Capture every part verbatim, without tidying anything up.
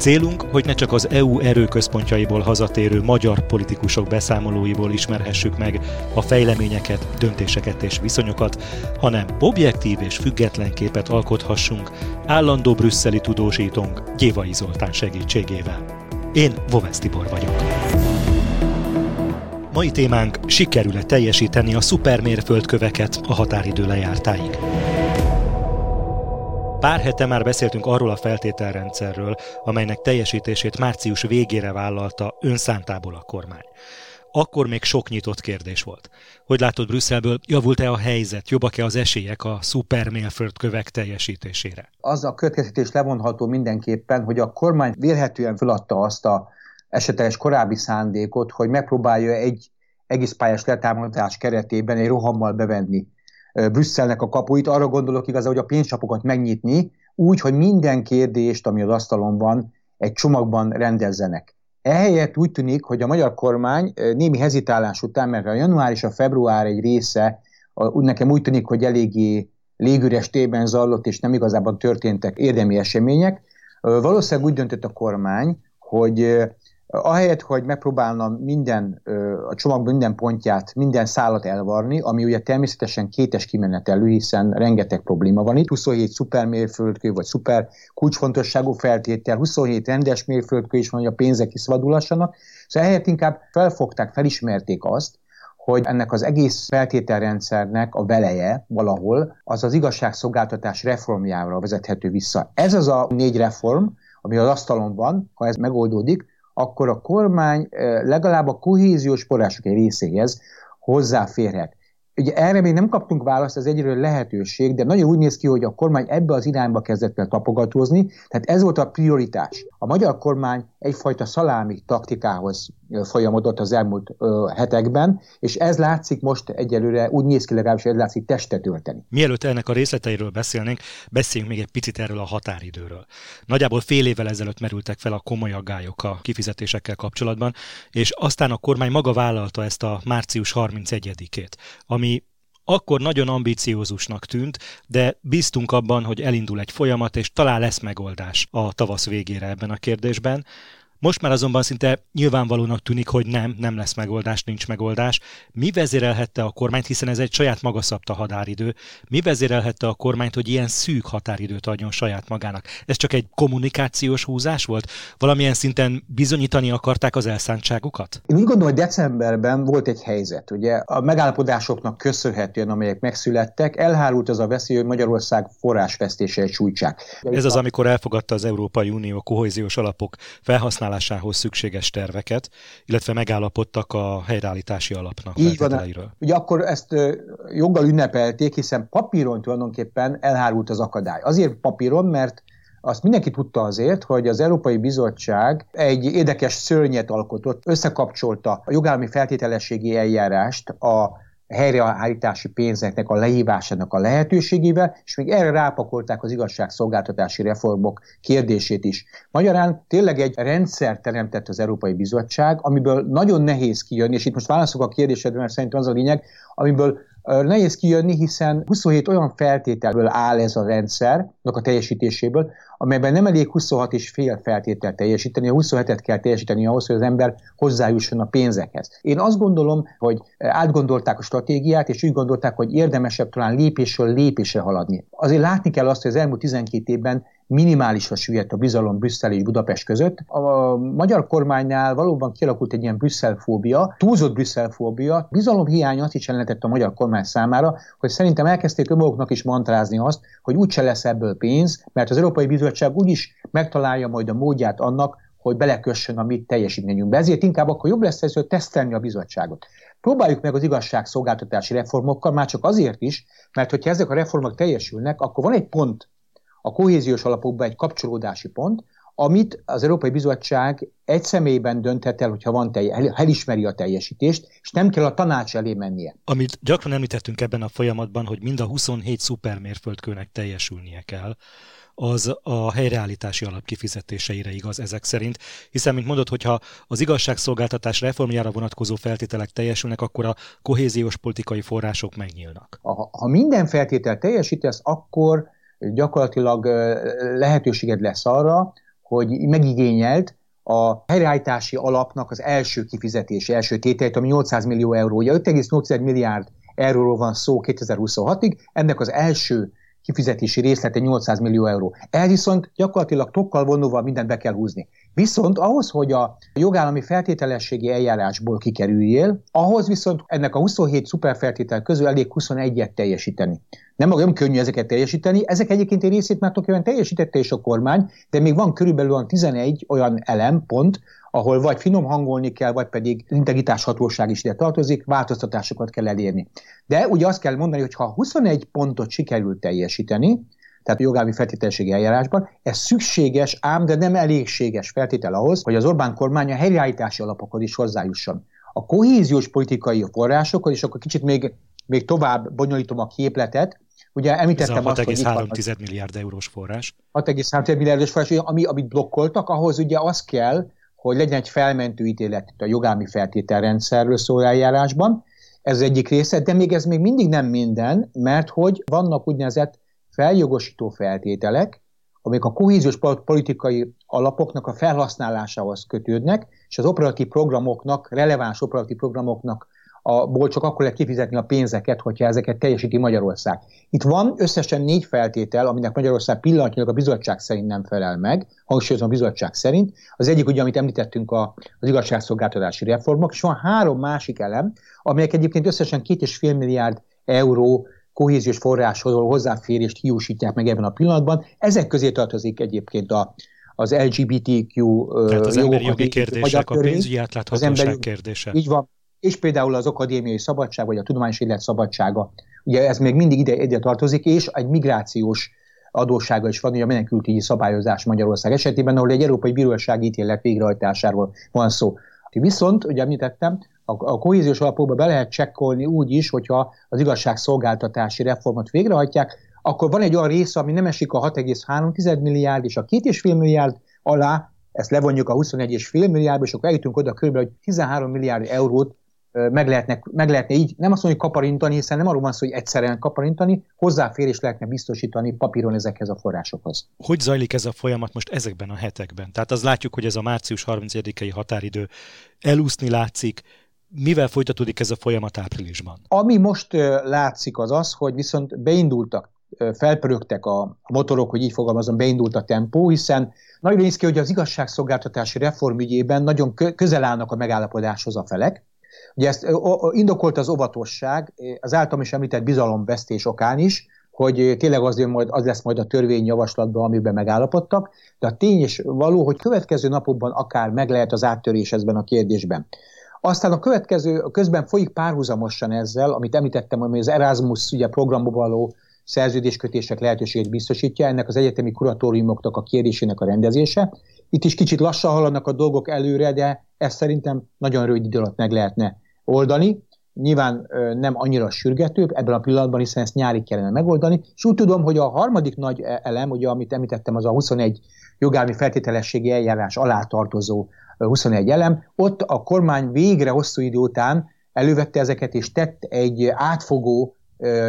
Célunk, hogy ne csak az é u erőközpontjaiból hazatérő magyar politikusok beszámolóiból ismerhessük meg a fejleményeket, döntéseket és viszonyokat, hanem objektív és független képet alkothassunk állandó brüsszeli tudósítónk Gyévai Zoltán segítségével. Én Vováczy Tibor vagyok. Mai témánk: sikerül-e teljesíteni a szupermérföldköveket a határidő lejártáig? Pár hete már beszéltünk arról a feltételrendszerről, amelynek teljesítését március végére vállalta önszántából a kormány. Akkor még sok nyitott kérdés volt. Hogy látod Brüsszelből, javult-e a helyzet, jobbak-e az esélyek a szupermérföldkövek teljesítésére? Az a következtetés levonható mindenképpen, hogy a kormány vélhetően feladta azt a esetleges korábbi szándékot, hogy megpróbálja egy egész pályás letámadás keretében egy rohammal bevenni Brüsszelnek a kapuit. Arra gondolok igazán, hogy a pénzcsapokat megnyitni úgy, hogy minden kérdést, ami az asztalon van, egy csomagban rendezzenek. Ehelyett úgy tűnik, hogy a magyar kormány némi hezitálás után, mert a január és a február egy része nekem úgy tűnik, hogy eléggé légüres térben zajlott, és nem igazában történtek érdemi események. Valószínűleg úgy döntött a kormány, hogy ahelyett, hogy megpróbálnám minden, a csomag minden pontját, minden szálat elvarni, ami ugye természetesen kétes kimenetelű, hiszen rengeteg probléma van itt. huszonhét szupermérföldkő, vagy szuper kulcsfontosságú feltétel, huszonhét rendes mérföldkő is van, hogy a pénzek kiszabadulassanak. Szóval ehelyett inkább felfogták, felismerték azt, hogy ennek az egész feltételrendszernek a veleje valahol az az igazságszolgáltatás reformjára vezethető vissza. Ez az a négy reform, ami az asztalon van, ha ez megoldódik, akkor a kormány legalább a kohéziós források egy részéhez hozzáférhet. Ugye erre még nem kaptunk választ, ez egyről lehetőség, de nagyon úgy néz ki, hogy a kormány ebbe az irányba kezdett el tapogatózni, tehát ez volt a prioritás. A magyar kormány egyfajta szalámi taktikához folyamodott az elmúlt ö, hetekben, és ez látszik most egyelőre, úgy néz ki legalábbis, hogy ez látszik testet ölteni. Mielőtt ennek a részleteiről beszélnénk, beszéljünk még egy picit erről a határidőről. Nagyjából fél évvel ezelőtt merültek fel a komoly aggályok a kifizetésekkel kapcsolatban, és aztán a kormány maga vállalta ezt a március harmincegyedikét, ami akkor nagyon ambiciózusnak tűnt, de bíztunk abban, hogy elindul egy folyamat, és talán lesz megoldás a tavasz végére ebben a kérdésben. Most már azonban szinte nyilvánvalónak tűnik, hogy nem, nem lesz megoldás, nincs megoldás. Mi vezérelhette a kormányt, hiszen ez egy saját maga szabta határidő, mi vezérelhette a kormányt, hogy ilyen szűk határidőt adjon saját magának? Ez csak egy kommunikációs húzás volt? Valamilyen szinten bizonyítani akarták az elszántságukat? Én úgy gondolom, hogy decemberben volt egy helyzet. Ugye a megállapodásoknak köszönhetően, amelyek megszülettek, elhárult az a veszély, hogy Magyarország forrásvesztése egy sújtsák. Ez az, amikor elfogadta az Európai Unió kohéziós alapok felhasználásához szükséges terveket, illetve megállapodtak a helyreállítási alapnak feltételeiről. Ugye akkor ezt joggal ünnepelték, hiszen papíron tulajdonképpen elhárult az akadály. Azért papíron, mert azt mindenki tudta azért, hogy az Európai Bizottság egy érdekes szörnyet alkotott, összekapcsolta a jogállami feltételességi eljárást a helyreállítási pénzeknek a lehívásának a lehetőségével, és még erre rápakolták az igazságszolgáltatási reformok kérdését is. Magyarán tényleg egy rendszer teremtett az Európai Bizottság, amiből nagyon nehéz kijönni, és itt most válaszolok a kérdésedre, mert szerintem az a lényeg, amiből nehéz kijönni, hiszen huszonhét olyan feltételből áll ez a rendszer, a teljesítéséből, amelyben nem elég huszonhat és fél feltételt teljesíteni, a huszonhetet kell teljesíteni ahhoz, hogy az ember hozzájusson a pénzekhez. Én azt gondolom, hogy átgondolták a stratégiát, és úgy gondolták, hogy érdemesebb talán lépésről lépésre haladni. Azért látni kell azt, hogy az elmúlt tizenkét évben minimálisra süllyedt a bizalom Brüsszel és Budapest között. A magyar kormánynál valóban kialakult egy ilyen brüsszelfóbia, túlzott brüsszelfóbia, bizalomhiány azt is jelentett a magyar kormány számára, hogy szerintem elkezdték önmaguknak is mantrázni azt, hogy úgyse lesz ebből pénz, mert az Európai Bizottság úgyis megtalálja majd a módját annak, hogy belekössön a mi teljesítményünkbe. Ezért inkább akkor jobb lesz ez, hogy tesztelni a bizottságot. Próbáljuk meg az igazságszolgáltatási reformokkal, már csak azért is, mert hogyha ezek a reformok teljesülnek, akkor van egy pont a kohéziós alapokban, egy kapcsolódási pont, amit az Európai Bizottság egy személyben dönthet el, hogyha van telje, elismeri a teljesítést, és nem kell a tanács elé mennie. Amit gyakran említettünk ebben a folyamatban, hogy mind a huszonhét szupermérföldkőnek teljesülnie kell, az a helyreállítási alap kifizetéseire igaz ezek szerint, hiszen, mint mondod, hogyha az igazságszolgáltatás reformjára vonatkozó feltételek teljesülnek, akkor a kohéziós politikai források megnyílnak. Ha, ha minden feltétel teljesítesz, akkor gyakorlatilag lehetőséged lesz arra, hogy megigényelt a helyreállítási alapnak az első kifizetési, első tételét, ami nyolcszáz millió eurója, öt egész nyolc milliárd euróról van szó kétezer-huszonhatig, ennek az első kifizetési részlete nyolcszáz millió euró. Ez viszont gyakorlatilag tokkal vonulva mindent be kell húzni. Viszont ahhoz, hogy a jogállami feltételességi eljárásból kikerüljél, ahhoz viszont ennek a huszonhét szuperfeltétel közül elég huszonegyet teljesíteni. Nem, nem könnyű ezeket teljesíteni, ezek egyébként egy részét már tulajdonképpen teljesítette is a kormány, de még van körülbelül olyan tizenegy olyan elempont, ahol vagy finom hangolni kell, vagy pedig integritáshatóság is ide tartozik, változtatásokat kell elérni. De ugye azt kell mondani, hogy ha huszonegy pontot sikerült teljesíteni, tehát a jogállami feltételességi eljárásban, ez szükséges, ám de nem elégséges feltétel ahhoz, hogy az Orbán kormány a helyreállítási alapokhoz is hozzájusson. A kohéziós politikai forrásokhoz, és akkor kicsit még, még tovább bonyolítom a képletet, ugye említettem azt, hogy hat egész három milliárd eurós forrás. hat egész három milliárdos forrás, ami, amit blokkoltak, ahhoz ugye az kell, hogy legyen egy felmentő ítélet a jogállami feltételrendszerről szóló eljárásban. Ez az egyik része, de még ez még mindig nem minden, mert hogy vannak úgynevezett feljogosító feltételek, amik a kohéziós politikai alapoknak a felhasználásához kötődnek, és az operatív programoknak, releváns operatív programoknak abból csak akkor lehet kifizetni a pénzeket, hogyha ezeket teljesíti Magyarország. Itt van összesen négy feltétel, aminek Magyarország pillanatnyilag a bizottság szerint nem felel meg, hangsúlyozom a bizottság szerint. Az egyik, ugye, amit említettünk, a, az igazságszolgáltatási reformok, és van három másik elem, amelyek egyébként összesen két egész öt milliárd euró kohéziós forráshoz hozzáférést hiúsítják meg ebben a pillanatban. Ezek közé tartozik egyébként a az el gé bé té kú Tehát az emberi jogi kérdések, a pénzügyi átláthatóság kérdése. Így van. És például az akadémiai szabadság, vagy a tudományos élet szabadsága. Ugye ez még mindig ide, ide tartozik, és egy migrációs adóssága is van, ugye a menekültügyi szabályozás Magyarország esetében, ahol egy európai bírósági ítélet végrehajtásáról van szó. Viszont, ugye említettem, a kohéziós alapokba be lehet csekkolni úgy is, hogyha az igazságszolgáltatási reformot végrehajtják, akkor van egy olyan része, ami nem esik a hat egész három milliárd és a két egész öt milliárd alá, ezt levonjuk a huszonegy egész öt milliárdba, és akkor eljutunk oda körülbelül, hogy tizenhárom milliárd eurót meg, lehetnek, meg lehetne így, nem azt mondjuk kaparintani, hiszen nem arról van szó, hogy egyszerűen kaparintani, hozzáférés lehetne biztosítani papíron ezekhez a forrásokhoz. Hogy zajlik ez a folyamat most ezekben a hetekben? Tehát azt látjuk, hogy ez a március harmincadikai határidő elúszni látszik. Mivel folytatódik ez a folyamat áprilisban? Ami most látszik az az, hogy viszont beindultak, felpörögtek a motorok, hogy így fogalmazom, beindult a tempó, hiszen nagyon néz ki, hogy az igazságszolgáltatási reformügyében nagyon közel állnak a megállapodáshoz a felek. Ugye ezt indokolt az óvatosság, az általam is említett bizalomvesztés okán is, hogy tényleg az, majd, az lesz majd a törvényjavaslatban, amiben megállapodtak, de a tény és való, hogy következő napokban akár meg lehet az áttörés ezben a kérdésben. Aztán a következő, közben folyik párhuzamosan ezzel, amit említettem, ami az Erasmus ugye, programban való szerződéskötések lehetőségét biztosítja, ennek az egyetemi kuratóriumoknak a kérdésének a rendezése. Itt is kicsit lassan haladnak a dolgok előre, de ezt szerintem nagyon rövid idő alatt meg lehetne oldani. Nyilván nem annyira sürgetőbb ebben a pillanatban, hiszen ezt nyárig kellene megoldani. És úgy tudom, hogy a harmadik nagy elem, ugye, amit említettem, az a huszonegy jogállami feltételességi eljárás alá tartozó huszonegy elem, ott a kormány végre hosszú idő után elővette ezeket és tett egy átfogó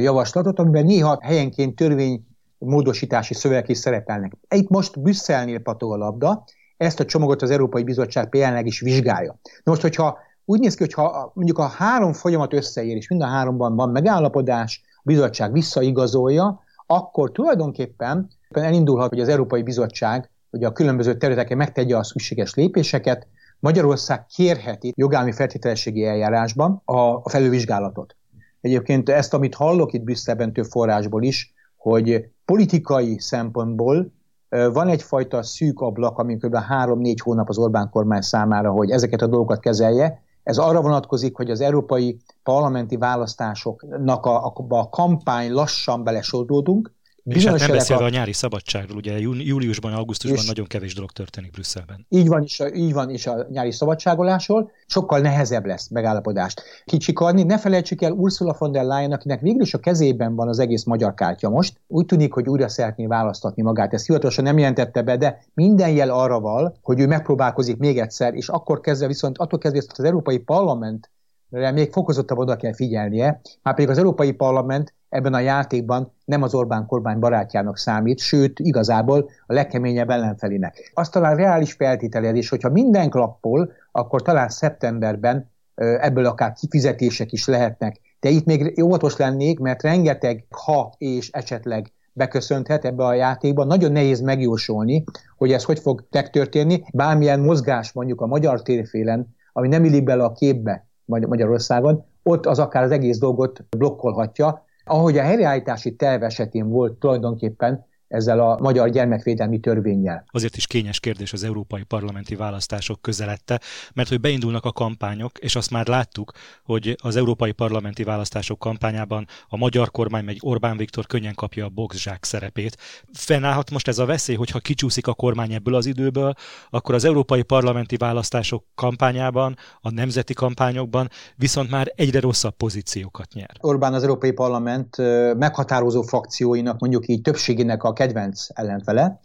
javaslatot, amiben néha helyenként törvénymódosítási szövegek is szerepelnek. Itt most Brüsszelnél patog a labda, ezt a csomagot az Európai Bizottság jelenleg is vizsgálja. Na most, hogyha úgy néz ki, hogyha mondjuk a három folyamat összeér, és mind a háromban van megállapodás, a bizottság visszaigazolja, akkor tulajdonképpen elindulhat, hogy az Európai Bizottság hogy a különböző területeken megtegye a szükséges lépéseket, Magyarország kérheti jogállami feltételességi eljárásban a felülvizsgálatot. Egyébként ezt, amit hallok itt Brüsszelben több forrásból is, hogy politikai szempontból van egyfajta szűk ablak, ami kb. három-négy hónap az Orbán kormány számára, hogy ezeket a dolgokat kezelje. Ez arra vonatkozik, hogy az európai parlamenti választásoknak a, a kampány lassan belesodródunk, És hát nem beszélve a nyári szabadságról, ugye júliusban, augusztusban nagyon kevés dolog történik Brüsszelben. Így van is, így van is a nyári szabadságolásról, sokkal nehezebb lesz megállapodást kicsikarni. Ne felejtsük el Ursula von der Leyen, akinek végül is a kezében van az egész magyar kártya most. Úgy tűnik, hogy újra szeretné választatni magát. Ezt hivatalosan nem jelentette be, de minden jel arra val, hogy ő megpróbálkozik még egyszer, és akkor kezdve viszont, attól kezdve az Európai Parlament még fokozottabb oda kell figyelnie, már pedig az Európai Parlament ebben a játékban nem az Orbán kormány barátjának számít, sőt, igazából a legkeményebb ellenfelének. Az talán reális feltételezés, hogyha minden klappol, akkor talán szeptemberben ebből akár kifizetések is lehetnek. De itt még óvatos lennék, mert rengeteg ha és esetleg beköszönthet ebbe a játékban. Nagyon nehéz megjósolni, hogy ez hogy fog megtörténni. Bármilyen mozgás mondjuk a magyar térfélen, ami nem illik bele a képbe Magyarországon, ott az akár az egész dolgot blokkolhatja. Ahogy a helyreállítási terv esetén volt tulajdonképpen ezzel a magyar gyermekvédelmi törvénnyel. Azért is kényes kérdés az európai parlamenti választások közeledte, mert hogy beindulnak a kampányok, és azt már láttuk, hogy az európai parlamenti választások kampányában a magyar kormány, meg Orbán Viktor könnyen kapja a boxzsák szerepét. Fennállhat most ez a veszély, hogyha kicsúszik a kormány ebből az időből, akkor az európai parlamenti választások kampányában, a nemzeti kampányokban viszont már egyre rosszabb pozíciókat nyer. Orbán az európai parlament meghatározó frakcióinak, mondjuk így többségének a kedvenc ellenfele,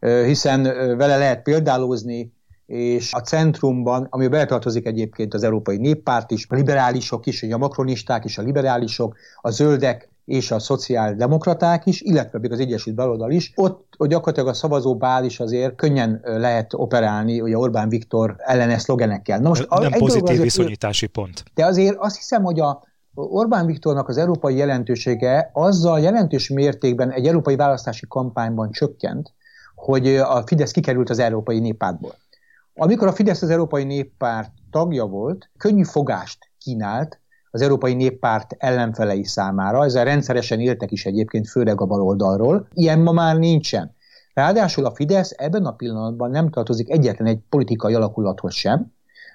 hiszen vele lehet példálózni, és a centrumban, ami beletartozik egyébként az Európai Néppárt is, a liberálisok is, a makronisták is, a liberálisok, a zöldek és a szociáldemokraták is, illetve még az Egyesült Baloldal is, ott gyakorlatilag a szavazóbázis azért könnyen lehet operálni, ugye Orbán Viktor ellenes szlogenekkel. Na most, nem pozitív azért, viszonyítási pont. De azért azt hiszem, hogy a Orbán Viktornak az európai jelentősége azzal jelentős mértékben egy európai választási kampányban csökkent, hogy a Fidesz kikerült az Európai Néppártból. Amikor a Fidesz az Európai Néppárt tagja volt, könnyű fogást kínált az Európai Néppárt ellenfelei számára, ezzel rendszeresen éltek is egyébként, főleg a baloldalról. Ilyen ma már nincsen. Ráadásul a Fidesz ebben a pillanatban nem tartozik egyetlen egy politikai alakulathoz sem.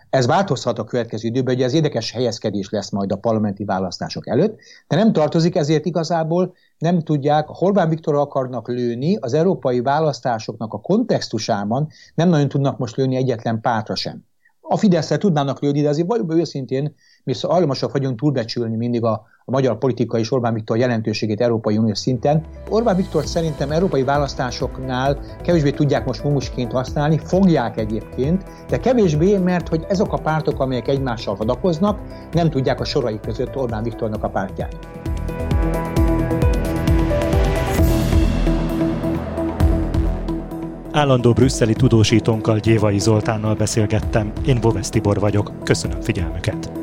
Ez változhat a következő időben, ugye ez érdekes helyezkedés lesz majd a parlamenti választások előtt, de nem tartozik, ezért igazából nem tudják, Orbán Viktorral akarnak lőni, az európai választásoknak a kontextusában nem nagyon tudnak most lőni egyetlen pártra sem. A Fideszre tudnának lőni, de azért valóban őszintén mi hajlamosak vagyunk túlbecsülni mindig a, a magyar politika és Orbán Viktor jelentőségét Európai Unió szinten. Orbán Viktor szerintem európai választásoknál kevésbé tudják most mumusként használni, fogják egyébként, de kevésbé, mert hogy ezok a pártok, amelyek egymással vadakoznak, nem tudják a sorai között Orbán Viktornak a pártját. Állandó brüsszeli tudósítónkkal, Gyévai Zoltánnal beszélgettem, én Vováczy Tibor vagyok, köszönöm figyelmüket!